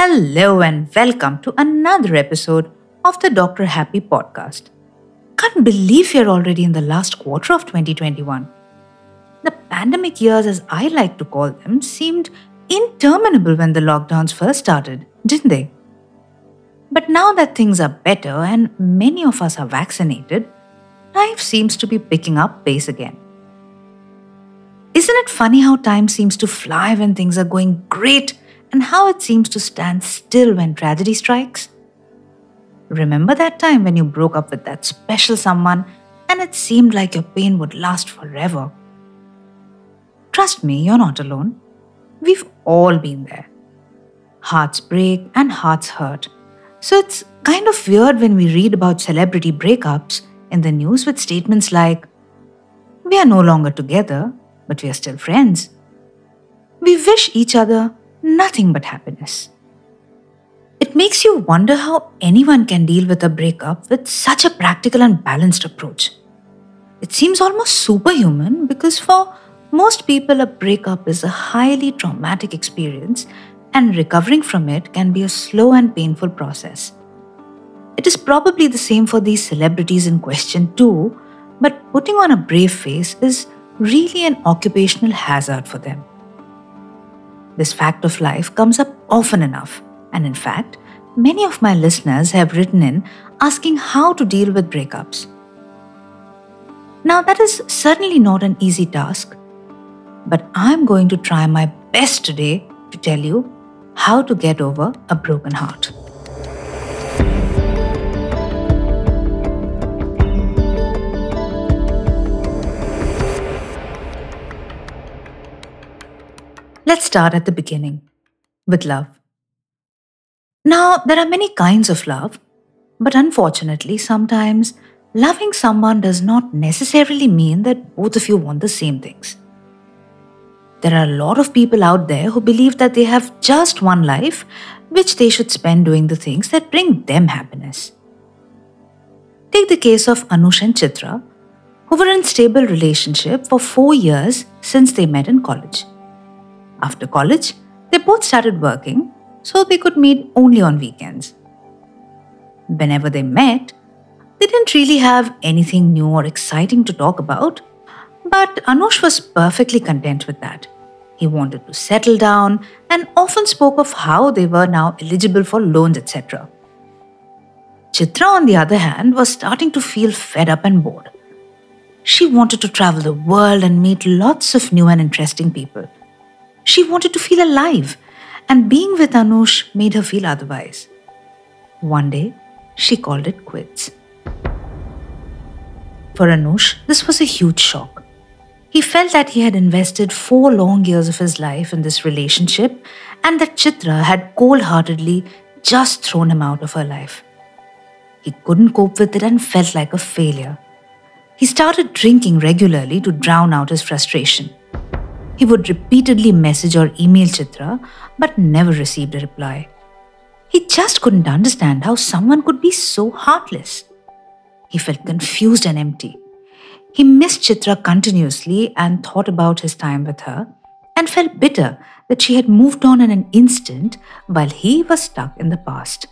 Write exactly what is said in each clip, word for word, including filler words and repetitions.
Hello and welcome to another episode of the Doctor Happy Podcast. Can't believe we're already in the last quarter of twenty twenty-one. The pandemic years, as I like to call them, seemed interminable when the lockdowns first started, didn't they? But now that things are better and many of us are vaccinated, life seems to be picking up pace again. Isn't it funny how time seems to fly when things are going great and how it seems to stand still when tragedy strikes? Remember that time when you broke up with that special someone and it seemed like your pain would last forever? Trust me, you're not alone. We've all been there. Hearts break and hearts hurt. So it's kind of weird when we read about celebrity breakups in the news with statements like, "We are no longer together, but we are still friends." We wish each other nothing but happiness. It makes you wonder how anyone can deal with a breakup with such a practical and balanced approach. It seems almost superhuman because for most people, a breakup is a highly traumatic experience and recovering from it can be a slow and painful process. It is probably the same for these celebrities in question too, but putting on a brave face is really an occupational hazard for them. This fact of life comes up often enough, and in fact, many of my listeners have written in asking how to deal with breakups. Now, that is certainly not an easy task, but I'm going to try my best today to tell you how to get over a broken heart. Let's start at the beginning, with love. Now, there are many kinds of love, but unfortunately, sometimes loving someone does not necessarily mean that both of you want the same things. There are a lot of people out there who believe that they have just one life, which they should spend doing the things that bring them happiness. Take the case of Anush and Chitra, who were in a stable relationship for four years since they met in college. After college, they both started working, so they could meet only on weekends. Whenever they met, they didn't really have anything new or exciting to talk about, but Anush was perfectly content with that. He wanted to settle down and often spoke of how they were now eligible for loans, et cetera. Chitra, on the other hand, was starting to feel fed up and bored. She wanted to travel the world and meet lots of new and interesting people. She wanted to feel alive, and being with Anush made her feel otherwise. One day, she called it quits. For Anush, this was a huge shock. He felt that he had invested four long years of his life in this relationship and that Chitra had cold-heartedly just thrown him out of her life. He couldn't cope with it and felt like a failure. He started drinking regularly to drown out his frustration. He would repeatedly message or email Chitra, but never received a reply. He just couldn't understand how someone could be so heartless. He felt confused and empty. He missed Chitra continuously and thought about his time with her and felt bitter that she had moved on in an instant while he was stuck in the past.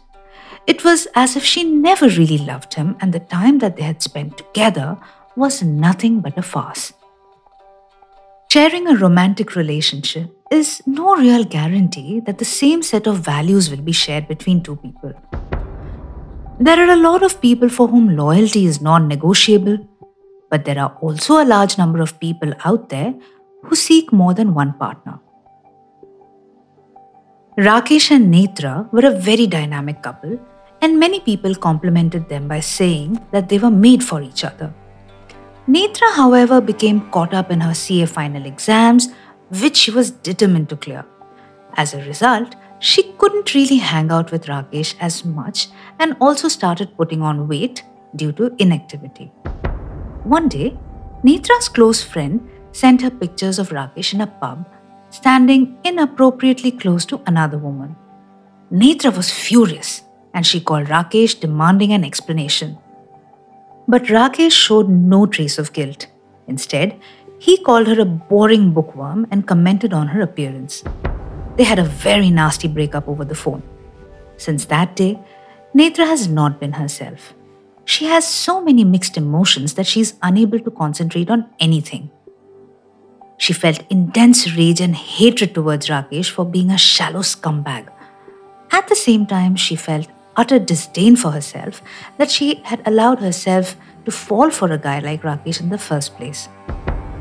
It was as if she never really loved him and the time that they had spent together was nothing but a farce. Sharing a romantic relationship is no real guarantee that the same set of values will be shared between two people. There are a lot of people for whom loyalty is non-negotiable, but there are also a large number of people out there who seek more than one partner. Rakesh and Netra were a very dynamic couple, and many people complimented them by saying that they were made for each other. Netra, however, became caught up in her C A final exams, which she was determined to clear. As a result, she couldn't really hang out with Rakesh as much and also started putting on weight due to inactivity. One day, Netra's close friend sent her pictures of Rakesh in a pub, standing inappropriately close to another woman. Netra was furious and she called Rakesh, demanding an explanation. But Rakesh showed no trace of guilt. Instead, he called her a boring bookworm and commented on her appearance. They had a very nasty breakup over the phone. Since that day, Netra has not been herself. She has so many mixed emotions that she is unable to concentrate on anything. She felt intense rage and hatred towards Rakesh for being a shallow scumbag. At the same time, she felt utter disdain for herself that she had allowed herself to fall for a guy like Rakesh in the first place.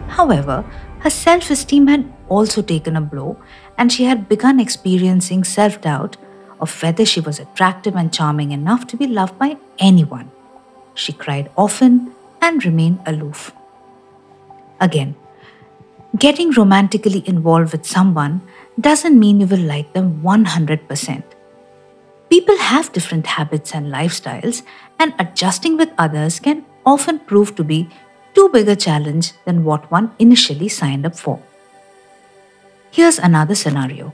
However, her self-esteem had also taken a blow, and she had begun experiencing self-doubt of whether she was attractive and charming enough to be loved by anyone. She cried often and remained aloof. Again, getting romantically involved with someone doesn't mean you will like them one hundred percent. People have different habits and lifestyles, and adjusting with others can often prove to be too big a challenge than what one initially signed up for. Here's another scenario.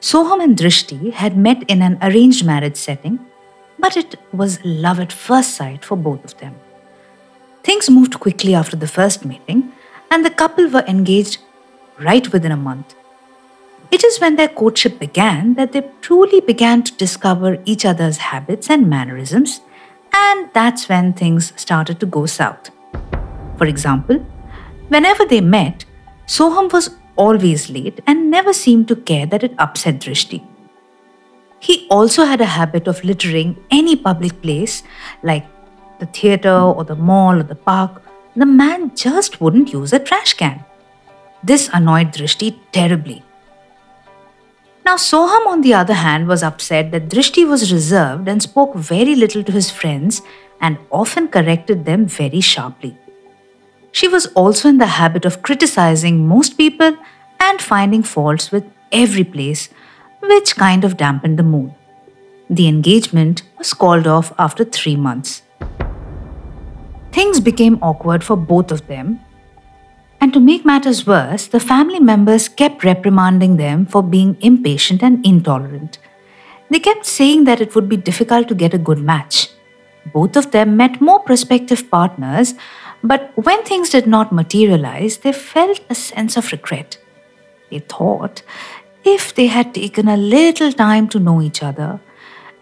Soham and Drishti had met in an arranged marriage setting, but it was love at first sight for both of them. Things moved quickly after the first meeting, and the couple were engaged right within a month. It is when their courtship began that they truly began to discover each other's habits and mannerisms, and that's when things started to go south. For example, whenever they met, Soham was always late and never seemed to care that it upset Drishti. He also had a habit of littering any public place, like the theatre or the mall or the park. The man just wouldn't use a trash can. This annoyed Drishti terribly. Now Soham, on the other hand, was upset that Drishti was reserved and spoke very little to his friends and often corrected them very sharply. She was also in the habit of criticizing most people and finding faults with every place, which kind of dampened the mood. The engagement was called off after three months. Things became awkward for both of them, and to make matters worse, the family members kept reprimanding them for being impatient and intolerant. They kept saying that it would be difficult to get a good match. Both of them met more prospective partners, but when things did not materialize, they felt a sense of regret. They thought if they had taken a little time to know each other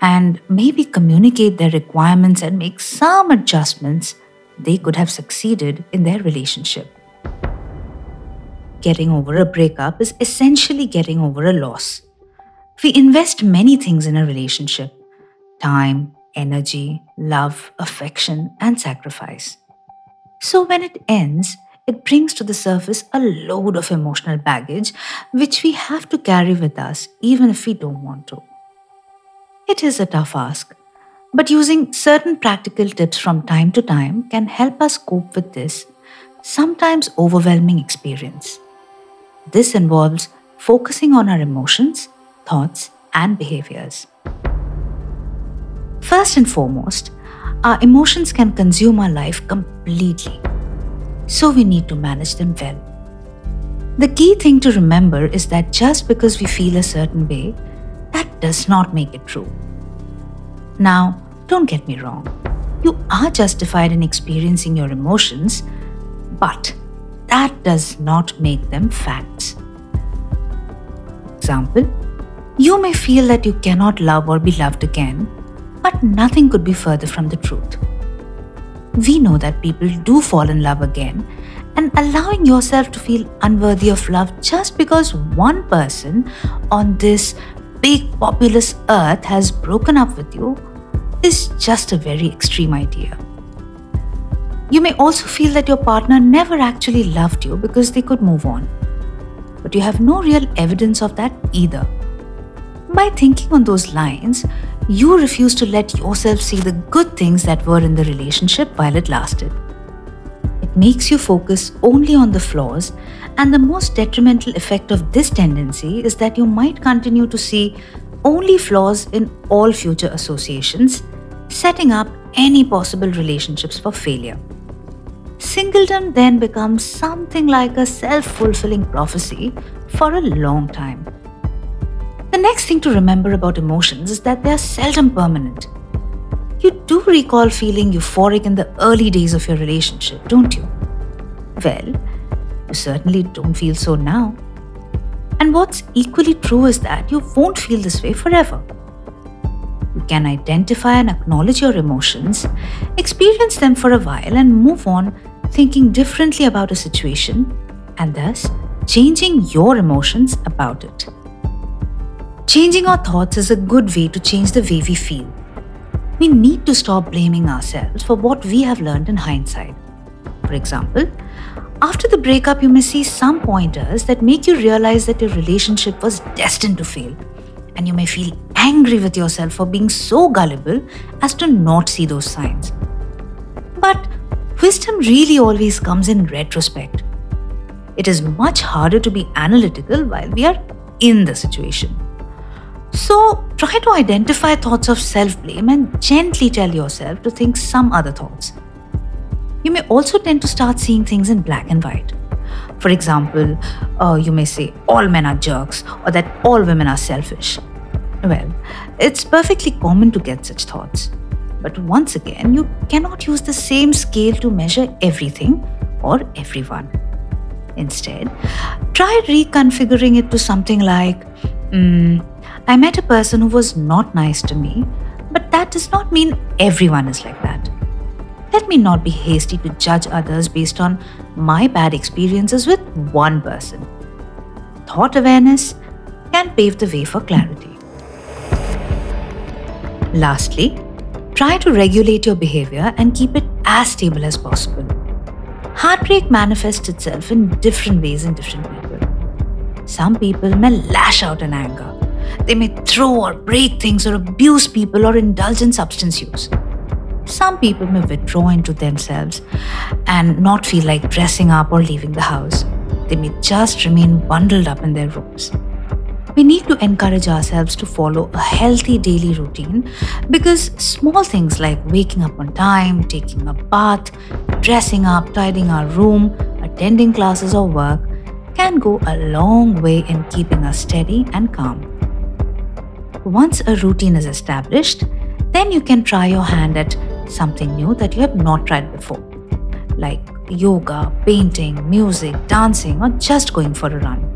and maybe communicate their requirements and make some adjustments, they could have succeeded in their relationship. Getting over a breakup is essentially getting over a loss. We invest many things in a relationship: time, energy, love, affection, and sacrifice. So when it ends, it brings to the surface a load of emotional baggage which we have to carry with us even if we don't want to. It is a tough ask, but using certain practical tips from time to time can help us cope with this sometimes overwhelming experience. This involves focusing on our emotions, thoughts, and behaviors. First and foremost, our emotions can consume our life completely, so we need to manage them well. The key thing to remember is that just because we feel a certain way, that does not make it true. Now, don't get me wrong. You are justified in experiencing your emotions, but that does not make them facts. Example, you may feel that you cannot love or be loved again, but nothing could be further from the truth. We know that people do fall in love again, and allowing yourself to feel unworthy of love just because one person on this big populous earth has broken up with you is just a very extreme idea. You may also feel that your partner never actually loved you because they could move on, but you have no real evidence of that either. By thinking on those lines, you refuse to let yourself see the good things that were in the relationship while it lasted. It makes you focus only on the flaws, and the most detrimental effect of this tendency is that you might continue to see only flaws in all future associations, setting up any possible relationships for failure. Singledom then becomes something like a self-fulfilling prophecy for a long time. The next thing to remember about emotions is that they are seldom permanent. You do recall feeling euphoric in the early days of your relationship, don't you? Well, you certainly don't feel so now. And what's equally true is that you won't feel this way forever. can identify and acknowledge your emotions, experience them for a while and move on thinking differently about a situation and thus changing your emotions about it. Changing our thoughts is a good way to change the way we feel. We need to stop blaming ourselves for what we have learned in hindsight. For example, after the breakup, you may see some pointers that make you realize that your relationship was destined to fail, and you may feel angry with yourself for being so gullible as to not see those signs. But wisdom really always comes in retrospect. It is much harder to be analytical while we are in the situation. So try to identify thoughts of self-blame and gently tell yourself to think some other thoughts. You may also tend to start seeing things in black and white. For example, uh, you may say all men are jerks or that all women are selfish. Well, it's perfectly common to get such thoughts. But once again, you cannot use the same scale to measure everything or everyone. Instead, try reconfiguring it to something like, mm, I met a person who was not nice to me, but that does not mean everyone is like that. Let me not be hasty to judge others based on my bad experiences with one person. Thought awareness can pave the way for clarity. Lastly, try to regulate your behavior and keep it as stable as possible. Heartbreak manifests itself in different ways in different people. Some people may lash out in anger. They may throw or break things or abuse people or indulge in substance use. Some people may withdraw into themselves and not feel like dressing up or leaving the house. They may just remain bundled up in their rooms. We need to encourage ourselves to follow a healthy daily routine because small things like waking up on time, taking a bath, dressing up, tidying our room, attending classes or work can go a long way in keeping us steady and calm. Once a routine is established, then you can try your hand at something new that you have not tried before, like yoga, painting, music, dancing, or just going for a run.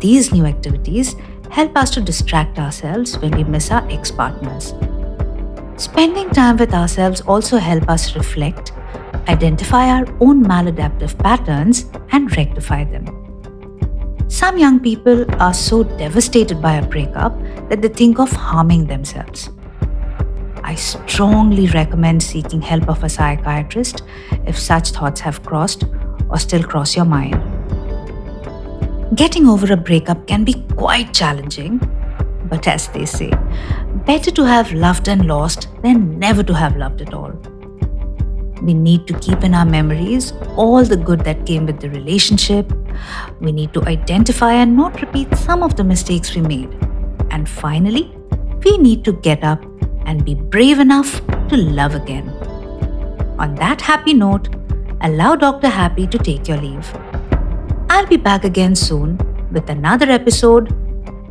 These new activities help us to distract ourselves when we miss our ex-partners. Spending time with ourselves also helps us reflect, identify our own maladaptive patterns, and rectify them. Some young people are so devastated by a breakup that they think of harming themselves. I strongly recommend seeking help of a psychiatrist if such thoughts have crossed or still cross your mind. Getting over a breakup can be quite challenging, but as they say, better to have loved and lost than never to have loved at all. We need to keep in our memories all the good that came with the relationship. We need to identify and not repeat some of the mistakes we made. And finally, we need to get up and be brave enough to love again. On that happy note, allow Doctor Happy to take your leave. I'll be back again soon with another episode,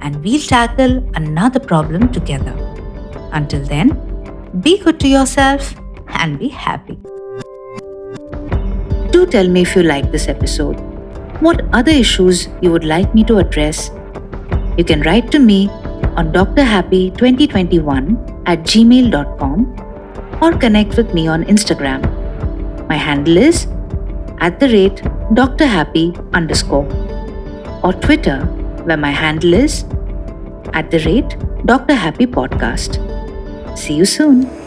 and we'll tackle another problem together. Until then, be good to yourself and be happy. Do tell me if you like this episode, what other issues you would like me to address. You can write to me on d r happy twenty twenty-one at gmail dot com or connect with me on Instagram. My handle is at the rate drhappy underscore or Twitter, where my handle is at the rate Doctor Happy Podcast. See you soon.